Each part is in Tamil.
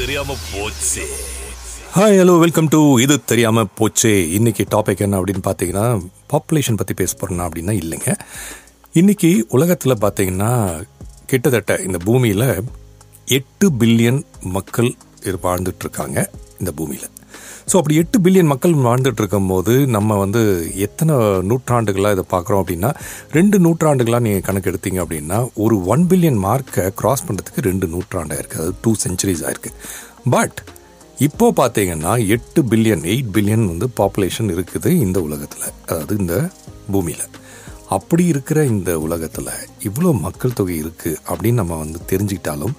தெரியாம போச்சு. ஹாய், ஹலோ, வெல்கம் டு இது தெரியாமல் போச்சு. இன்றைக்கி டாபிக் என்ன அப்படின்னு பார்த்தீங்கன்னா, பாப்புலேஷன் பற்றி பேச போகிறோன்னா அப்படின்னா இல்லைங்க. இன்றைக்கி உலகத்தில் பார்த்தீங்கன்னா கிட்டத்தட்ட இந்த பூமியில் 8 பில்லியன் மக்கள் வாழ்ந்துட்டுருக்காங்க இந்த பூமியில். ஸோ அப்படி 8 பில்லியன் மக்கள் வாழ்ந்துட்டுருக்கும் போது நம்ம வந்து எத்தனை நூற்றாண்டுகளாக இதை பார்க்குறோம் அப்படின்னா, 2 நூற்றாண்டுகளாக நீங்கள் கணக்கு எடுத்தீங்க அப்படின்னா, ஒரு 1 பில்லியன் மார்க்கை க்ராஸ் பண்ணுறதுக்கு 2 நூற்றாண்டாக இருக்குது. அது 2 சென்ச்சுரிஸ் ஆகிருக்கு. பட் இப்போது பார்த்தீங்கன்னா 8 பில்லியன் வந்து பாப்புலேஷன் இருக்குது இந்த உலகத்தில், அதாவது இந்த பூமியில். அப்படி இருக்கிற இந்த உலகத்தில் இவ்வளோ மக்கள் தொகை இருக்குது அப்படின்னு நம்ம வந்து தெரிஞ்சுக்கிட்டாலும்,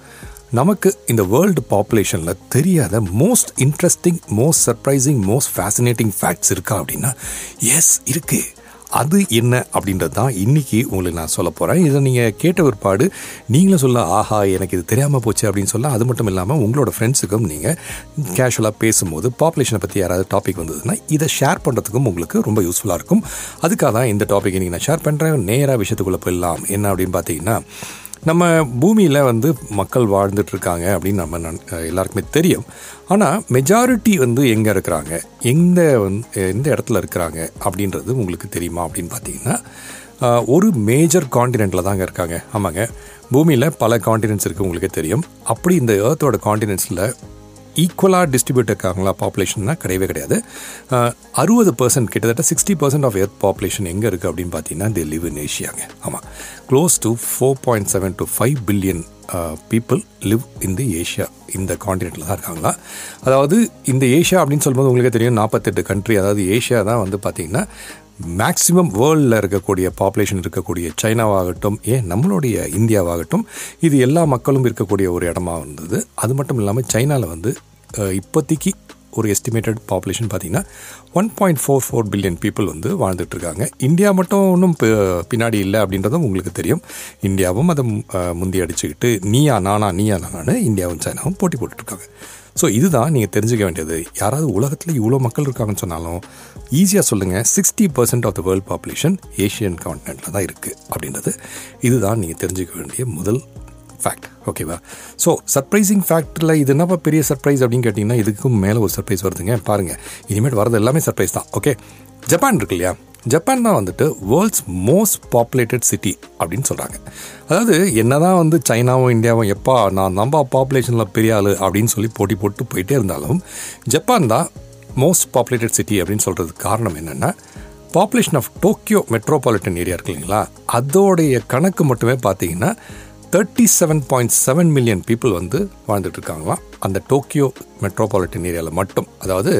நமக்கு இந்த வேர்ல்டு பாப்புலேஷனில் தெரியாத most interesting, most surprising, most fascinating facts இருக்கா அப்படின்னா, எஸ் இருக்குது. அது என்ன அப்படின்றது தான் இன்றைக்கி உங்களுக்கு நான் சொல்ல போகிறேன். இதை நீங்கள் கேட்ட ஒருபாடு நீங்களும் சொல்ல, ஆஹா எனக்கு இது தெரியாமல் போச்சு அப்படின்னு சொல்ல. அது மட்டும் இல்லாமல் உங்களோட ஃப்ரெண்ட்ஸுக்கும் நீங்கள் கேஷுவலாக பேசும்போது பாப்புலேஷனை பற்றி யாராவது டாபிக் வந்ததுன்னா இதை ஷேர் பண்ணுறதுக்கும் உங்களுக்கு ரொம்ப யூஸ்ஃபுல்லாக இருக்கும். அதுக்காக தான் இந்த டாபிக் இன்றைக்கி நான் ஷேர் பண்ணுறேன். நேராக விஷயத்துக்குள்ளே போயிடலாம். என்ன அப்படின்னு பார்த்தீங்கன்னா, நம்ம பூமியில் வந்து மக்கள் வாழ்ந்துட்டுருக்காங்க அப்படின்னு நம்ம எல்லாருக்குமே தெரியும். ஆனால் மெஜாரிட்டி வந்து எங்கே இருக்கிறாங்க, எந்த இடத்துல இருக்கிறாங்க அப்படின்றது உங்களுக்கு தெரியுமா அப்படின்னு பார்த்தீங்கன்னா, ஒரு மேஜர் காண்டினென்ட்டில் தாங்க இருக்காங்க. ஆமாங்க, பூமியில் பல காண்டினென்ட்ஸ் இருக்குது உங்களுக்கே தெரியும். அப்படி இந்த ஏர்த்தோட காண்டினென்ட்ஸில் ஈக்குவலாக டிஸ்ட்ரிபியூட் இருக்காங்களா பாப்புலேஷன்னா கிடையவே கிடையாது. 60%, கிட்டத்தட்ட 60% ஆஃப் எர்த் பாப்புலேஷன் எங்கே இருக்குது அப்படின்னு பார்த்தீங்கன்னா, தி லிவ் இன் ஏஷியாங்க. ஆமாம், close to 4.7 to 5 billion people live in the Asia. இந்த காண்டினென்ட்டில் தான் இருக்காங்களா. அதாவது இந்த ஏஷியா அப்படின்னு சொல்லும்போது உங்களுக்கே தெரியும் 48 கண்ட்ரி. அதாவது ஏஷியா தான் வந்து பார்த்திங்கன்னா மேக்ஸிமம் வேர்ல்டில் இருக்கக்கூடிய பாப்புலேஷன் இருக்கக்கூடிய சைனாவாகட்டும், நம்மளுடைய இந்தியாவாகட்டும், இது எல்லா மக்களும் இருக்கக்கூடிய ஒரு இடமா இருந்தது. அது மட்டும் இல்லாமல் சைனாவில் வந்து இப்போதைக்கு ஒரு எஸ்டிமேட்டட் பாப்புலேஷன் பார்த்திங்கன்னா 1.44 பில்லியன் பீப்புள் வந்து வாழ்ந்துட்டுருக்காங்க. இந்தியா மட்டும் ஒன்றும் பின்னாடி இல்லை அப்படின்றதும் உங்களுக்கு தெரியும். இந்தியாவும் அதை முந்தி அடிச்சுக்கிட்டு நீயா நானான்னு இந்தியாவும் சைனாவும் போட்டி போட்டுட்ருக்காங்க. ஸோ இதுதான் நீங்கள் தெரிஞ்சுக்க வேண்டியது. யாராவது உலகத்தில் இவ்வளோ மக்கள் இருக்காங்கன்னு சொன்னாலும் ஈஸியாக சொல்லுங்கள், 60% of the world population Asian கான்டினென்ட்டில் தான் இருக்குது அப்படின்றது. இதுதான் நீங்கள் தெரிஞ்சுக்க வேண்டிய முதல் ஃபேக்ட், ஓகேவா? ஸோ சர்ப்ரைசிங் ஃபேக்டில் இது என்னப்பா பெரிய சர்ப்ரைஸ் அப்படின்னு கேட்டிங்கன்னா, இதுக்கும் மேலே ஒரு சர்ப்ரைஸ் வருதுங்க. பாருங்கள், இனிமேல் வரது எல்லாமே சர்ப்ரைஸ் தான். ஓகே, ஜப்பான் இருக்கு இல்லையா? ஜப்பான் தான் வந்துட்டு வேர்ல்ட்ஸ் மோஸ்ட் பாப்புலேட்டட் சிட்டி அப்படின்னு சொல்கிறாங்க. அதாவது என்ன தான் வந்து சைனாவும் இந்தியாவும் எப்பா நான் நம்ம பாப்புலேஷனில் பெரிய ஆள் அப்படின்னு சொல்லி போட்டி போட்டு போயிட்டே இருந்தாலும், ஜப்பான் தான் மோஸ்ட் பாப்புலேட்டட் சிட்டி அப்படின்னு சொல்கிறதுக்கு காரணம் என்னென்னா, population of Tokyo metropolitan area இருக்கு இல்லைங்களா, அதோடைய கணக்கு மட்டுமே பார்த்தீங்கன்னா 37.7 மில்லியன் பீப்புள் வந்து வாழ்ந்துட்டுருக்காங்களாம் அந்த டோக்கியோ மெட்ரோபாலிட்டன் ஏரியாவில் மட்டும். அதாவது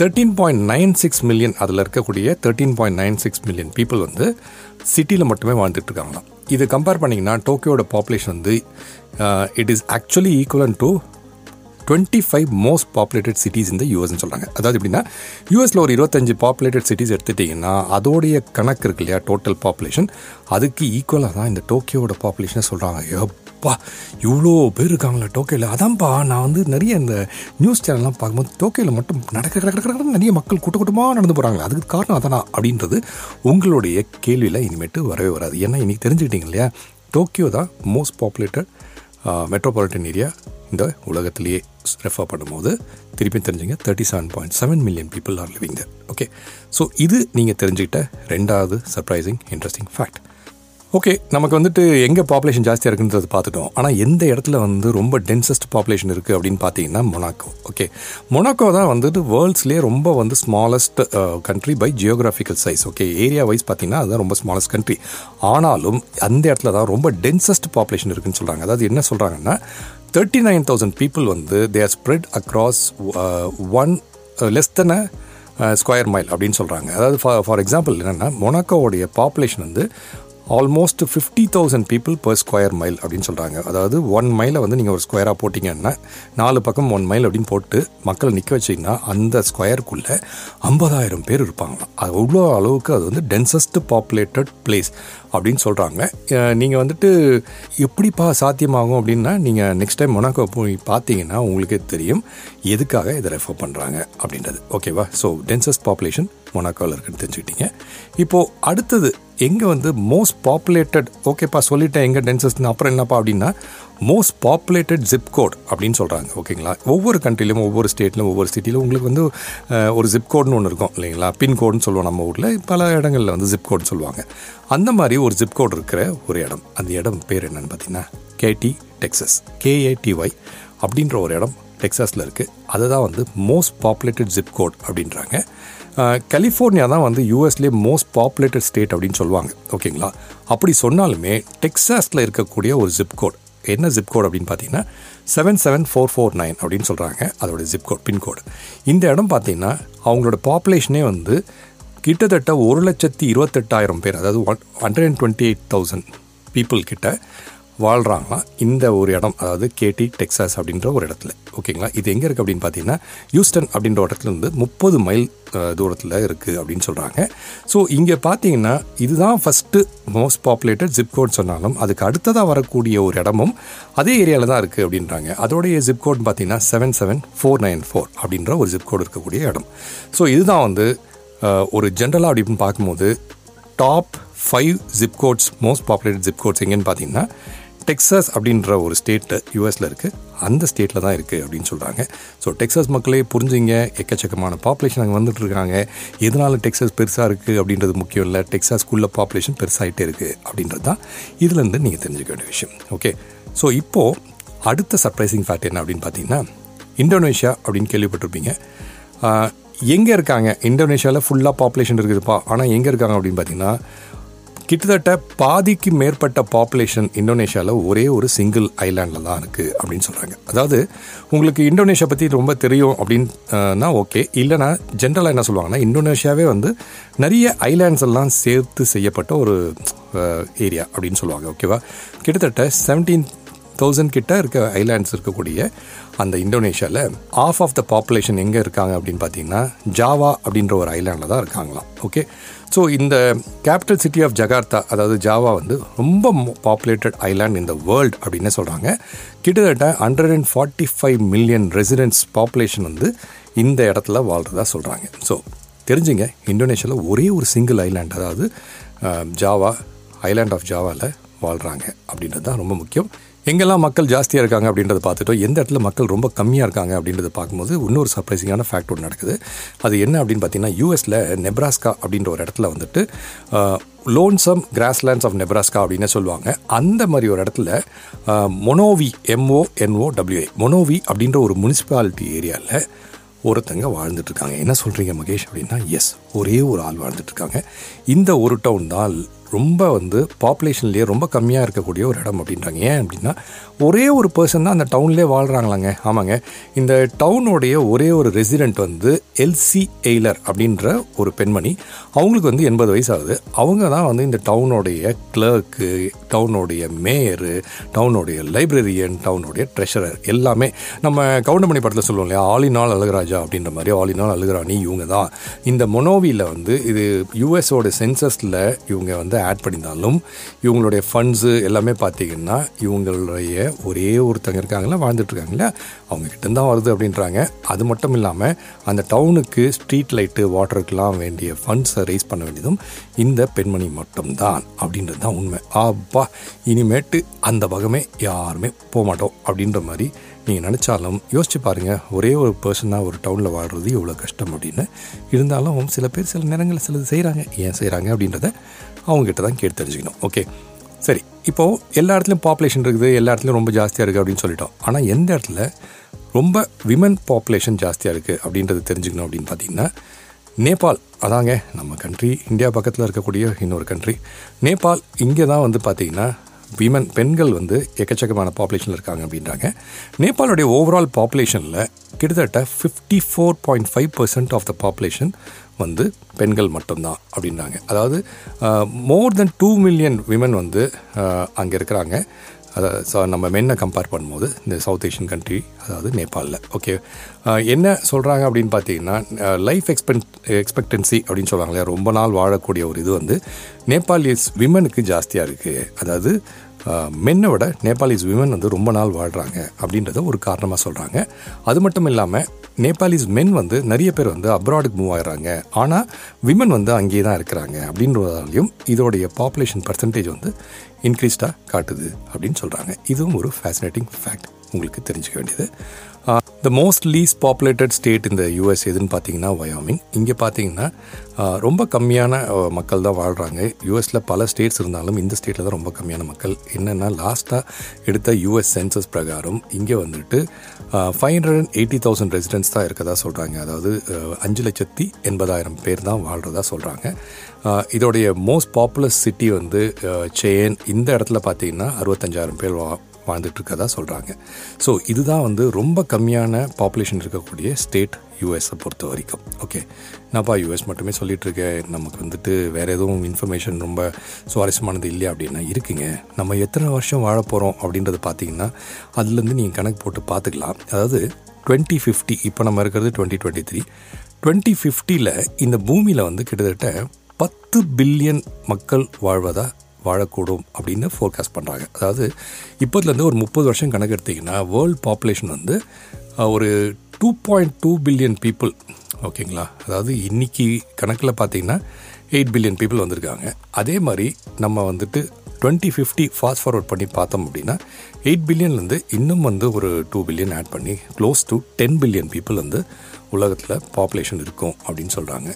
13.96 மில்லியன், அதில் இருக்கக்கூடிய 13.96 மில்லியன் பீப்புள் வந்து சிட்டியில் மட்டுமே வாழ்ந்துட்டுருக்காங்களாம். இது கம்பேர் பண்ணிங்கன்னா டோக்கியோட பாப்புலேஷன் வந்து it is actually equivalent to 25 most populated cities இந்த யூஎஸ்ன்னு சொல்கிறாங்க. அதாவது எப்படின்னா, யூஎஸில் ஒரு 25 பாப்புலேட்டட் சிட்டிஸ் எடுத்துட்டிங்கன்னா அதோடைய கணக்கு இருக்கு இல்லையா, டோட்டல் பாப்புலேஷன், அதுக்கு ஈக்குவலாக தான் இந்த டோக்கியோட பாப்புலேஷனை சொல்கிறாங்க. எப்பா இவ்வளோ பேர் இருக்காங்களா டோக்கியோவில்? அதான்ப்பா நான் வந்து நிறைய இந்த நியூஸ் சேனல்லாம் பார்க்கும்போது டோக்கியோவில் மட்டும் நடக்கிற நிறைய மக்கள் கூட்டமாக நடந்து போகிறாங்களா, அதுக்கு காரணம் அதானா அப்படின்றது உங்களுடைய கேள்வியில் இனிமேட்டு வரவே வராது. ஏன்னா இன்றைக்கி தெரிஞ்சுக்கிட்டீங்க இல்லையா, டோக்கியோ தான் மோஸ்ட் பாப்புலேட்டட் மெட்ரோபாலிட்டன் ஏரியா இந்த உலகத்திலேயே. ரெஃபர் பண்ணும்போது திருப்பி தெரிஞ்சுங்க, 37.7 million people are living there. Okay, so இது நீங்கள் தெரிஞ்சுக்கிட்ட ரெண்டாவது சர்ப்ரைசிங் இன்ட்ரெஸ்டிங் ஃபேக்ட். ஓகே, நமக்கு வந்துட்டு எங்கே பாப்புலேஷன் ஜாஸ்தியாக இருக்குன்றது பார்த்துட்டோம். ஆனால் எந்த இடத்துல வந்து ரொம்ப டென்சஸ்ட் பாப்புலேஷன் இருக்குது அப்படின்னு பார்த்தீங்கன்னா, மொனாக்கோ. ஓகே, மொனாக்கோ தான் வந்துட்டு வேர்ல்ட்ஸ்லேயே ரொம்ப வந்து smallest country by geographical size. Okay, area wise பார்த்தீங்கன்னா அதுதான் ரொம்ப ஸ்மாலஸ்ட் கண்ட்ரி. ஆனாலும் அந்த இடத்துல தான் ரொம்ப டென்சஸ்ட் பாப்புலேஷன் இருக்குதுன்னு சொல்கிறாங்க. அதாவது என்ன சொல்கிறாங்கன்னா, 39,000 பீப்புள் வந்து they are spread across less than a square mile அப்படின்னு சொல்கிறாங்க. அதாவது ஃபார் எக்ஸாம்பிள் என்னென்னா, மொனாக்கோவுடைய பாப்புலேஷன் வந்து almost 50,000 people per square mile அப்படின்னு சொல்கிறாங்க. அதாவது 1 மைலை வந்து நீங்கள் ஒரு ஸ்கொயராக போட்டிங்கன்னா, 4 பக்கம் 1 மைல் அப்படின்னு போட்டு மக்களை நிற்க வச்சிங்கன்னா அந்த ஸ்கொயருக்குள்ளே 50,000 பேர் இருப்பாங்களாம். அது அவ்வளோ அளவுக்கு அது வந்து டென்சஸ்ட் பாப்புலேட்டட் பிளேஸ் அப்படின்னு சொல்கிறாங்க. நீங்கள் வந்துட்டு எப்படிப்பா சாத்தியமாகும் அப்படின்னா, நீங்கள் நெக்ஸ்ட் டைம் மொனாக்கோ போய் பார்த்தீங்கன்னா உங்களுக்கே தெரியும் எதுக்காக இதை ரெஃபர் பண்ணுறாங்க அப்படின்றது. ஓகேவா? ஸோ டென்சஸ்ட் பாப்புலேஷன் மொனாக்கோவில் இருக்குன்னு தெரிஞ்சுக்கிட்டீங்க. இப்போது அடுத்தது எங்கே வந்து மோஸ்ட் பாப்புலேட்டட், ஓகேப்பா சொல்லிவிட்டேன் எங்கே டென்சஸ்ன்னு, அப்புறம் என்னப்பா அப்படின்னா மோஸ்ட் பாப்புலேட்டட் ஜிப்கோட் அப்படின்னு சொல்கிறாங்க. ஓகேங்களா, ஒவ்வொரு கண்ட்ரிலையும் ஒவ்வொரு ஸ்டேட்லையும் ஒவ்வொரு சிட்டியிலும் உங்களுக்கு வந்து ஒரு ஜிப்கோடுன்னு ஒன்று இருக்கும் இல்லைங்களா. பின்கோடுன்னு சொல்லுவோம் நம்ம ஊரில், பல இடங்களில் வந்து ஜிப்கோடுன்னு சொல்லுவாங்க. அந்த மாதிரி ஒரு ஜிப்கோடு இருக்கிற ஒரு இடம், அந்த இடம் பேர் என்னென்னு பார்த்தீங்கன்னா கேடி டெக்ஸஸ், கேஏடிஒய் அப்படின்ற ஒரு இடம் டெக்ஸாஸில் இருக்குது. அதுதான் வந்து மோஸ்ட் பாப்புலேட்டட் ஜிப்கோட் அப்படின்றாங்க. கலிஃபோர்னியா தான் வந்து யூஎஸ்லேயே மோஸ்ட் பாப்புலேட்டட் ஸ்டேட் அப்படின்னு சொல்லுவாங்க. ஓகேங்களா, அப்படி சொன்னாலுமே டெக்ஸாஸில் இருக்கக்கூடிய ஒரு ஜிப்கோட், என்ன ஜிப்கோட் அப்படின்னு பார்த்தீங்கன்னா 77449 அப்படின்னு சொல்கிறாங்க. அதோடய ஜிப்கோட் பின்கோடு. இந்த இடம் பார்த்தீங்கன்னா அவங்களோட பாப்புலேஷனே வந்து கிட்டத்தட்ட 128,000 பேர், அதாவது 128,000 பீப்புள் கிட்ட வாழ்கிறாங்களாம் இந்த ஒரு இடம், அதாவது கேடி டெக்ஸாஸ் அப்படின்ற ஒரு இடத்துல. ஓகேங்களா, இது எங்கே இருக்குது அப்படின்னு பார்த்தீங்கன்னா ஹியூஸ்டன் அப்படின்ற இடத்துல இருந்து 30 மைல் தூரத்தில் இருக்குது அப்படின்னு சொல்கிறாங்க. ஸோ இங்கே பார்த்தீங்கன்னா இதுதான் ஃபஸ்ட்டு மோஸ்ட் பாப்புலேட்டட் ஜிப்கோட் சொன்னாலும் அதுக்கு அடுத்ததாக வரக்கூடிய ஒரு இடமும் அதே ஏரியாவில் தான் இருக்குது அப்படின்றாங்க. அதோடைய ஜிப்கோட்னு பார்த்தீங்கன்னா 77494 அப்படின்ற ஒரு ஜிப்கோடு இருக்கக்கூடிய இடம். ஸோ இதுதான் வந்து ஒரு ஜென்ரலாக அப்படின்னு பார்க்கும்போது top 5 zip codes, most populated zip codes எங்கேன்னு பார்த்தீங்கன்னா டெக்ஸஸ் அப்படின்ற ஒரு ஸ்டேட்டு யூஎஸில் இருக்குது, அந்த ஸ்டேட்டில் தான் இருக்குது அப்படின்னு சொல்கிறாங்க. ஸோ டெக்ஸஸ் மக்களே புரிஞ்சுங்க, எக்கச்சக்கமான பாப்புலேஷன் அங்கே வந்துட்டுருக்காங்க. எதனால் டெக்ஸஸ் பெருசாக இருக்குது அப்படின்றது முக்கியம் இல்லை, டெக்ஸாஸ்குள்ளே பாப்புலேஷன் பெருசாகிட்டே இருக்குது அப்படின்றது தான் இதுலேருந்து நீங்கள் தெரிஞ்சுக்க வேண்டிய விஷயம். ஓகே, ஸோ இப்போது அடுத்த சர்ப்ரைசிங் ஃபேக்ட் என்ன அப்படின்னு பார்த்தீங்கன்னா இந்தோனேஷியா அப்படின்னு கேள்விப்பட்டிருப்பீங்க. எங்கே இருக்காங்க இந்தோனேஷியாவில் ஃபுல்லாக பாப்புலேஷன் இருக்குதுப்பா, ஆனால் எங்கே இருக்காங்க அப்படின்னு பார்த்தீங்கன்னா கிட்டத்தட்ட பாதிக்கு மேற்பட்ட பாப்புலேஷன் இந்தோனேஷியாவில் ஒரே ஒரு சிங்கிள் ஐலாண்டில் தான் இருக்குது அப்படின்னு சொல்கிறாங்க. அதாவது உங்களுக்கு இந்தோனேஷியா பற்றி ரொம்ப தெரியும் அப்படின்னா ஓகே, இல்லைனா ஜென்ரலாக என்ன சொல்லுவாங்கன்னா இந்தோனேஷியாவே வந்து நிறைய ஐலாண்ட்ஸ் எல்லாம் சேர்த்து செய்யப்பட்ட ஒரு ஏரியா அப்படின்னு சொல்லுவாங்க. ஓகேவா, கிட்டத்தட்ட 17,000 கிட்ட இருக்க ஐலாண்ட்ஸ் இருக்கக்கூடிய அந்த இந்தோனேஷியாவில் ஆஃப் ஆஃப் த பாப்புலேஷன் எங்கே இருக்காங்க அப்படின்னு பார்த்தீங்கன்னா ஜாவா அப்படின்ற ஒரு ஐலாண்டில் தான் இருக்காங்களாம். ஓகே, ஸோ இந்த கேபிட்டல் சிட்டி ஆஃப் ஜகார்த்தா, அதாவது ஜாவா வந்து ரொம்ப பாப்புலேட்டட் ஐலாண்ட் இந்த வேர்ல்டு அப்படின்னு சொல்கிறாங்க. கிட்டத்தட்ட 145 மில்லியன் ரெசிடென்ட்ஸ் பாப்புலேஷன் வந்து இந்த இடத்துல வாழ்கிறதா சொல்கிறாங்க. ஸோ தெரிஞ்சுங்க, இந்தோனேஷியாவில் ஒரே ஒரு சிங்கிள் ஐலாண்ட், அதாவது ஜாவா, ஐலாண்ட் ஆஃப் ஜாவாவில் வாழ்கிறாங்க அப்படின்றது தான் ரொம்ப முக்கியம். எங்கெல்லாம் மக்கள் ஜாஸ்தியாக இருக்காங்க அப்படின்றத பார்த்துட்டோம், எந்த இடத்துல மக்கள் ரொம்ப கம்மியாக இருக்காங்க அப்படின்றத பார்க்கும்போது இன்னொரு சர்ப்ரைசிங்கான ஃபேக்ட் ஒன்று நடக்குது. அது என்ன அப்படின்னு பார்த்தீங்கன்னா யூஎஸில் நெப்ராஸ்கா அப்படின்ற ஒரு இடத்துல வந்துட்டு லோன்சம் கிராஸ்லேண்ட்ஸ் ஆஃப் நெப்ராஸ்கா அப்படின்னு சொல்லுவாங்க. அந்த மாதிரி ஒரு இடத்துல மொனோவி, MONOWA, மொனோவி அப்படின்ற ஒரு முனிசிபாலிட்டி ஏரியாவில் ஒருத்தங்க வாழ்ந்துட்டுருக்காங்க. என்ன சொல்கிறீங்க மகேஷ் அப்படின்னா எஸ், ஒரே ஒரு ஆள் வாழ்ந்துட்டுருக்காங்க. இந்த ஒரு டவுன் தான் ரொம்ப வந்து பாப்புலேஷன்லேயே ரொம்ப கம்மியாக இருக்கக்கூடிய ஒரு இடம் அப்படின்றாங்க. ஏன் அப்படின்னா ஒரே ஒரு பர்சன் தான் அந்த டவுன்லேயே வாழ்கிறாங்களாங்க. ஆமாங்க, இந்த டவுனுடைய ஒரே ஒரு ரெசிடெண்ட் வந்து எல்சி எய்லர் அப்படின்ற ஒரு பெண்மணி, அவங்களுக்கு வந்து 80 வயசு ஆகுது. அவங்க தான் வந்து இந்த டவுனுடைய கிளர்க்கு, டவுனுடைய மேயரு, டவுனுடைய லைப்ரரியன், டவுனுடைய ட்ரெஷரர், எல்லாமே. நம்ம கவுண்டமணி படத்தில் சொல்லுவோம் இல்லையா, ஆலினால் அழகுராஜா அப்படின்ற மாதிரி, ஆலினால் அழகுராணி இவங்க தான். இந்த மொனோவியில் வந்து இது யூஎஸோட சென்சஸில் இவங்க வந்து ஆட் பண்ணியிருந்தாலும் இவங்களுடைய ஃபண்ட்ஸு எல்லாமே பார்த்தீங்கன்னா இவங்களுடைய ஒரே ஒருத்தங்க இருக்காங்களா வாழ்ந்துட்டுருக்காங்களா அவங்கக்கிட்ட தான் வருது அப்படின்றாங்க. அது மட்டும் இல்லாமல் அந்த டவுனுக்கு ஸ்ட்ரீட் லைட்டு, வாட்டருக்கெலாம் வேண்டிய ஃபண்ட்ஸை ரைஸ் பண்ண வேண்டியதும் இந்த பெண்மணி மட்டும்தான் அப்படின்றது தான் உண்மை. அப்பா, இனிமேட்டு அந்த பகமே யாருமே போகமாட்டோம் அப்படின்ற மாதிரி நீங்கள் நினச்சாலும் யோசிச்சு பாருங்கள், ஒரே ஒரு பர்சனாக ஒரு டவுனில் வாழ்கிறது எவ்வளோ கஷ்டம் அப்படின்னு. இருந்தாலும் சில பேர் சில நேரங்களில் சிலது செய்கிறாங்க. ஏன் செய்கிறாங்க அப்படின்றத அவங்ககிட்ட தான் கேட்டு தெரிஞ்சுக்கணும். ஓகே, சரி, இப்போது எல்லா இடத்துலையும் பாப்புலேஷன் இருக்குது, எல்லா இடத்துலையும் ரொம்ப ஜாஸ்தியாக இருக்குது அப்படின்னு சொல்லிட்டோம். ஆனால் எந்த இடத்துல ரொம்ப விமன் பாப்புலேஷன் ஜாஸ்தியாக இருக்குது அப்படின்றது தெரிஞ்சுக்கணும் அப்படின்னு பார்த்தீங்கன்னா நேபாள். அதாங்க நம்ம கண்ட்ரி, இந்தியா பக்கத்தில் இருக்கக்கூடிய இன்னொரு கண்ட்ரி நேபாள். இங்கே தான் வந்து பார்த்திங்கன்னா விமன், பெண்கள் வந்து எக்கச்சக்கமான பாப்புலேஷனில் இருக்காங்க அப்படின்றாங்க. நேபாளுடைய ஓவரால் பாப்புலேஷனில் கிட்டத்தட்ட 54.5% ஆஃப் த பாப்புலேஷன் வந்து பெண்கள் மட்டும்தான் அப்படின்றாங்க. அதாவது மோர் தென் 2 மில்லியன் விமன் வந்து அங்கே இருக்கிறாங்க. அதாவது நம்ம மென்னை கம்பேர் பண்ணும்போது இந்த சவுத் ஏஷியன் கண்ட்ரி, அதாவது நேபாளில். ஓகே, என்ன சொல்கிறாங்க அப்படின்னு பார்த்தீங்கன்னா லைஃப் எக்ஸ்பெக்டன்சி அப்படின்னு சொல்கிறாங்களே, ரொம்ப நாள் வாழக்கூடிய ஒரு இது வந்து நேபாளிஸ் விமனுக்கு ஜாஸ்தியாக இருக்குது. அதாவது மென்னை விட நேபாளிஸ் விமன் வந்து ரொம்ப நாள் வாழ்கிறாங்க அப்படின்றத ஒரு காரணமாக சொல்கிறாங்க. அது மட்டும் இல்லாமல் நேபாளிஸ் மென் வந்து நிறைய பேர் வந்து அப்ராடுக்கு மூவ் ஆகிறாங்க, ஆனால் விமன் வந்து அங்கேயே தான் இருக்கிறாங்க அப்படின்றதாலையும் இதோடைய பாப்புலேஷன் பர்சன்டேஜ் வந்து இன்க்ரீஸ்டாக காட்டுது அப்படின்னு சொல்கிறாங்க. இதுவும் ஒரு ஃபேசினேட்டிங் ஃபேக்ட் உங்களுக்கு தெரிஞ்சுக்க வேண்டியது. The most least populated state இந்த யூஎஸ் எதுன்னு பார்த்தீங்கன்னா வயோமிங். இங்கே பார்த்தீங்கன்னா ரொம்ப கம்மியான மக்கள் தான் வாழ்கிறாங்க. யூஎஸில் பல ஸ்டேட்ஸ் இருந்தாலும் இந்த ஸ்டேட்டில் தான் ரொம்ப கம்மியான மக்கள். என்னென்னா லாஸ்ட்டாக எடுத்த யூஎஸ் சென்சஸ் பிரகாரம் இங்கே வந்துட்டு 580,000 ரெசிடென்ட்ஸ் தான் இருக்கதா சொல்கிறாங்க. அதாவது 580,000 பேர் தான் வாழ்கிறதா சொல்கிறாங்க. இதோடைய மோஸ்ட் பாப்புலர் சிட்டி வந்து செயன். இந்த இடத்துல பார்த்தீங்கன்னா 65,000 பேர் வாழ்ந்துட்டுருக்கதா சொல்கிறாங்க. ஸோ இதுதான் வந்து ரொம்ப கம்மியான பாப்புலேஷன் இருக்கக்கூடிய ஸ்டேட் யூஎஸை பொறுத்த வரைக்கும். ஓகே, நான்ப்பா யூஎஸ் மட்டுமே சொல்லிகிட்ருக்கேன், நமக்கு வந்துட்டு வேறு எதுவும் இன்ஃபர்மேஷன் ரொம்ப சுவாரஸ்யமானது இல்லை அப்படின்னா இருக்குங்க. நம்ம எத்தனை வருஷம் வாழ போகிறோம் அப்படின்றது பார்த்திங்கன்னா அதுலேருந்து நீங்கள் கணக்கு போட்டு பார்த்துக்கலாம். அதாவது 2050, இப்போ நம்ம இருக்கிறது 2023, 2050ல் இந்த பூமியில் வந்து கிட்டத்தட்ட 10 பில்லியன் மக்கள் வாழக்கூடும் அப்படின்னு ஃபோர்காஸ்ட் பண்ணுறாங்க. அதாவது இப்போதுலேருந்து ஒரு 30 வருஷம் கணக்கு எடுத்திங்கன்னா வேர்ல்டு பாப்புலேஷன் வந்து ஒரு 2.2 பில்லியன் பீப்புள். ஓகேங்களா, அதாவது இன்றைக்கி கணக்கில் பார்த்திங்கன்னா 8 பில்லியன் பீப்புள் வந்திருக்காங்க. அதே மாதிரி நம்ம வந்துட்டு 2050 ஃபாஸ்ட் ஃபார்வர்ட் பண்ணி பார்த்தோம் அப்படின்னா 8 பில்லியன்லேருந்து இன்னும் வந்து ஒரு 2 பில்லியன் ஆட் பண்ணி க்ளோஸ் டு 10 பில்லியன் பீப்புள் வந்து உலகத்தில் பாப்புலேஷன் இருக்கும் அப்படின்னு சொல்கிறாங்க.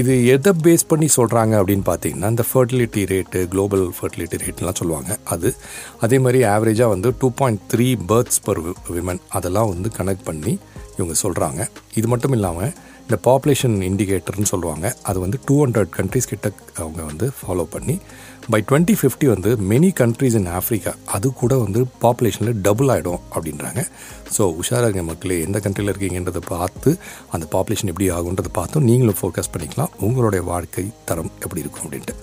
இது எதை பேஸ் பண்ணி சொல்கிறாங்க அப்படின்னு பார்த்தீங்கன்னா இந்த ஃபர்டிலிட்டி ரேட்டு, குளோபல் ஃபர்டிலிட்டி ரேட்லாம் சொல்லுவாங்க. அதே மாதிரி ஆவரேஜாக வந்து 2.3 பர்த்ஸ் பர் விமன் அதெல்லாம் வந்து கனெக்ட் பண்ணி இவங்க சொல்கிறாங்க. இது மட்டும் இல்லாமல் இந்த பாப்புலேஷன் இண்டிகேட்டர்னு சொல்லுவாங்க. அது வந்து 200 கண்ட்ரிஸ் கிட்ட அவங்க வந்து ஃபாலோ பண்ணி பை 2050 வந்து மெனி கண்ட்ரிஸ் இன் ஆஃப்ரிக்கா அது கூட வந்து பாப்புலேஷனில் டபுள் ஆகிடும் அப்படின்றாங்க. ஸோ உஷாராக மக்களே, எந்த கண்ட்ரியில் இருக்கீங்கன்றதை பார்த்து அந்த பாப்புலேஷன் எப்படி ஆகுன்றதை பார்த்தும் நீங்களும் ஃபோக்கஸ் பண்ணிக்கலாம் உங்களுடைய வாழ்க்கை தரம் எப்படி இருக்கும் அப்படின்ட்டு.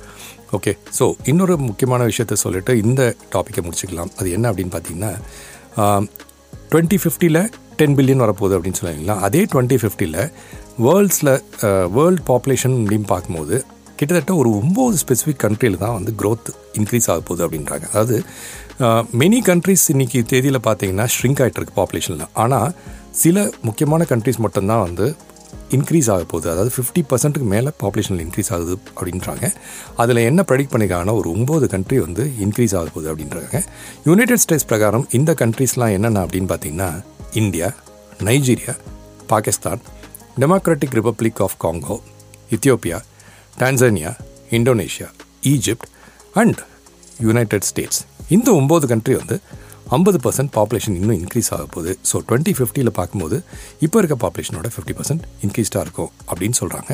ஓகே, ஸோ இன்னொரு முக்கியமான விஷயத்தை சொல்லிவிட்டு இந்த டாப்பிக்கை முடிச்சுக்கலாம். அது என்ன அப்படின்னு பார்த்தீங்கன்னா 2050ல் 10 பில்லியன் வரப்போகுது அப்படின்னு சொல்லுவீங்களா, அதே 2050ல் வேர்ல்டு பாப்புலேஷன் அப்படின்னு பார்க்கும்போது கிட்டத்தட்ட ஒரு 9 ஸ்பெசிஃபிக் கண்ட்ரியில் தான் வந்து க்ரோத் இன்க்ரீஸ் ஆக போகுது அப்படின்றாங்க. அதாவது மெனி கண்ட்ரிஸ் இன்றைக்கி தேதியில் பார்த்தீங்கன்னா ஷ்ரிங்க் ஆகிட்டுருக்கு பாப்புலேஷனில், ஆனால் சில முக்கியமான கண்ட்ரிஸ் மட்டும்தான் வந்து இன்க்ரீஸ் ஆக போகுது. அதாவது 50% மேலே பாப்புலேஷனில் இன்க்ரீஸ் ஆகுது அப்படின்றாங்க. அதில் என்ன ப்ரெடிக்ட் பண்ணிக்காங்கன்னா ஒரு 9 கண்ட்ரி வந்து இன்க்ரீஸ் ஆக போகுது அப்படின்றாங்க. யுனைடெட் ஸ்டேட்ஸ் பிரகாரம் இந்த கண்ட்ரிஸ்லாம் என்னென்ன அப்படின்னு பார்த்தீங்கன்னா India, Nigeria, Pakistan, Democratic Republic of Congo, Ethiopia, Tanzania, Indonesia, Egypt and United States. இந்த 9 கண்ட்ரி வந்து 50% பாப்புலேஷன் இன்னும் இன்க்ரீஸ் ஆக போகுது. ஸோ 2050ல் பார்க்கும்போது இப்போ இருக்க பாப்புலேஷனோட 50% இன்க்ரீஸ்டாக இருக்கும் அப்படின்னு சொல்கிறாங்க.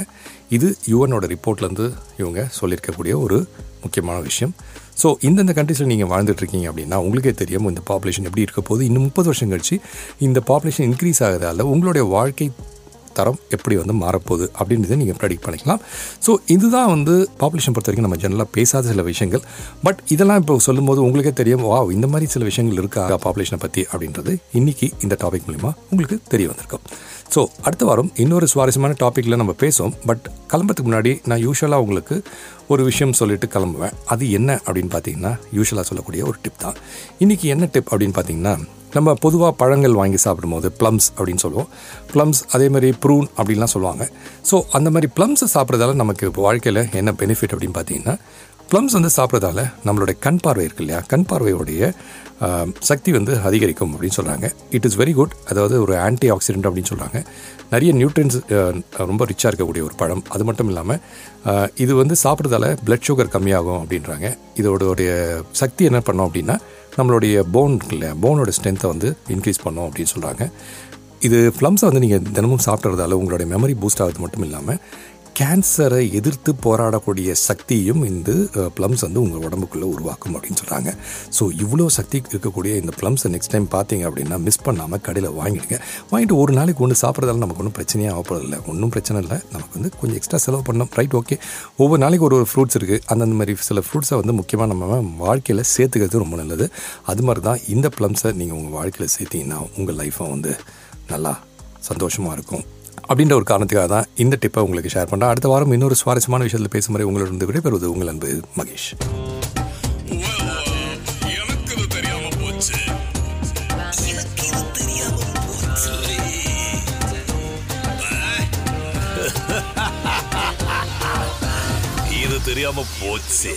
இது யூஎனோட ரிப்போர்ட்லேருந்து இவங்க சொல்லியிருக்கக்கூடிய ஒரு முக்கியமான விஷயம். ஸோ இந்தந்த கண்ட்ரிஸில் நீங்கள் வாழ்ந்துட்டுருக்கீங்க அப்படின்னா உங்களுக்கே தெரியும் இந்த பாப்புலேஷன் எப்படி இருக்க போகுது. இன்னும் 30 வருஷம் கழிச்சு இந்த பாப்புலேஷன் இன்க்ரீஸ் ஆகிறதால உங்களுடைய வாழ்க்கை தரம் எப்படி வந்து மாறப்போகுது அப்படின்றத நீங்கள் ப்ரெடிக்ட் பண்ணிக்கலாம். ஸோ இதுதான் வந்து பாப்புலேஷன் பொறுத்த வரைக்கும் நம்ம ஜெனரலாக பேசாத சில விஷயங்கள். பட் இதெல்லாம் இப்போ சொல்லும்போது உங்களுக்கே தெரியும், வா இந்த மாதிரி சில விஷயங்கள் இருக்கா பாப்புலேஷனை பற்றி அப்படின்றது இன்றைக்கி இந்த டாபிக் மூலிமா உங்களுக்கு தெரிய வந்திருக்கும். ஸோ அடுத்த வாரம் இன்னொரு சுவாரஸ்யமான டாப்பிக்கில் நம்ம பேசுவோம். பட் கிளம்புறதுக்கு முன்னாடி நான் யூஸ்வலாக உங்களுக்கு ஒரு விஷயம் சொல்லிவிட்டு கிளம்புவேன். அது என்ன அப்படின்னு பார்த்தீங்கன்னா யூஸ்வலாக சொல்லக்கூடிய ஒரு டிப் தான். இன்றைக்கி என்ன டிப் அப்படின்னு பார்த்தீங்கன்னா நம்ம பொதுவாக பழங்கள் வாங்கி சாப்பிடும்போது ப்ளம்ஸ் அப்படின்னு சொல்லுவோம். ப்ளம்ஸ், அதேமாதிரி ப்ரூன் அப்படின்லாம் சொல்லுவாங்க. ஸோ அந்த மாதிரி ப்ளம்ஸை சாப்பிட்றதால நமக்கு வாழ்க்கையில் என்ன பெனிஃபிட் அப்படின்னு பார்த்தீங்கன்னா ப்ளம்ஸ் வந்து சாப்பிட்றதால நம்மளுடைய கண் பார்வை இருக்குது இல்லையா, கண் பார்வையோடைய சக்தி வந்து அதிகரிக்கும் அப்படின்னு சொல்கிறாங்க. It is very good. அதாவது ஒரு ஆன்டி ஆக்சிடென்ட் அப்படின்னு சொல்கிறாங்க. நிறைய நியூட்ரியன்ஸ் ரொம்ப ரிச்சாக இருக்கக்கூடிய ஒரு பழம். அது மட்டும் இல்லாமல் இது வந்து சாப்பிட்றதால பிளட் சுகர் கம்மியாகும் அப்படின்றாங்க. இதோடைய சக்தி என்ன பண்ணோம் அப்படின்னா நம்மளுடைய போன் இல்லை, போனோட ஸ்ட்ரென்த்தை வந்து இன்க்ரீஸ் பண்ணோம் அப்படின்னு சொல்கிறாங்க. இது ஃப்ளம்ஸை வந்து நீங்கள் தினமும் சாப்பிட்றதால உங்களுடைய மெமரி பூஸ்ட் ஆகுது மட்டும் இல்லாமல் கேன்சரை எதிர்த்து போராடக்கூடிய சக்தியும் இந்த ப்ளம்ஸ் வந்து உங்கள் உடம்புக்குள்ளே உருவாக்கும் அப்படின்னு சொல்கிறாங்க. ஸோ இவ்வளோ சக்தி இருக்கக்கூடிய இந்த ப்ளம்ஸை நெக்ஸ்ட் டைம் பார்த்தீங்க அப்படின்னா மிஸ் பண்ணாமல் கடையில் வாங்கிட்டு ஒரு நாளைக்கு ஒன்று சாப்பிட்றதால நமக்கு ஒன்றும் பிரச்சனையே ஆகப்படுறது இல்லை, ஒன்றும் பிரச்சனை இல்லை. நமக்கு வந்து கொஞ்சம் எக்ஸ்ட்ரா செலவு பண்ணோம், ரைட்? ஓகே, ஒவ்வொரு நாளைக்கு ஒரு ஃப்ரூட்ஸ் இருக்குது. அந்தந்த மாதிரி சில ஃப்ரூட்ஸை வந்து முக்கியமாக நம்ம வாழ்க்கையில் சேர்த்துக்கிறது ரொம்ப நல்லது. அது மாதிரி தான் இந்த ப்ளம்ஸை நீங்கள் உங்கள் வாழ்க்கையில் சேர்த்திங்கன்னா உங்கள் லைஃப்பை வந்து நல்லா சந்தோஷமாக இருக்கும் அப்படின்ற ஒரு காரணத்துக்காக தான் இந்த டிப்பை உங்களுக்கு ஷேர் பண்ணுறேன். அடுத்த வாரம் இன்னொரு சுவாரஸ்யமான விஷயத்தில் பேசும் வரை உங்களிடம் விடைபெறுவது உங்கள் அன்பு மகேஷ். இது தெரியாம போச்சு.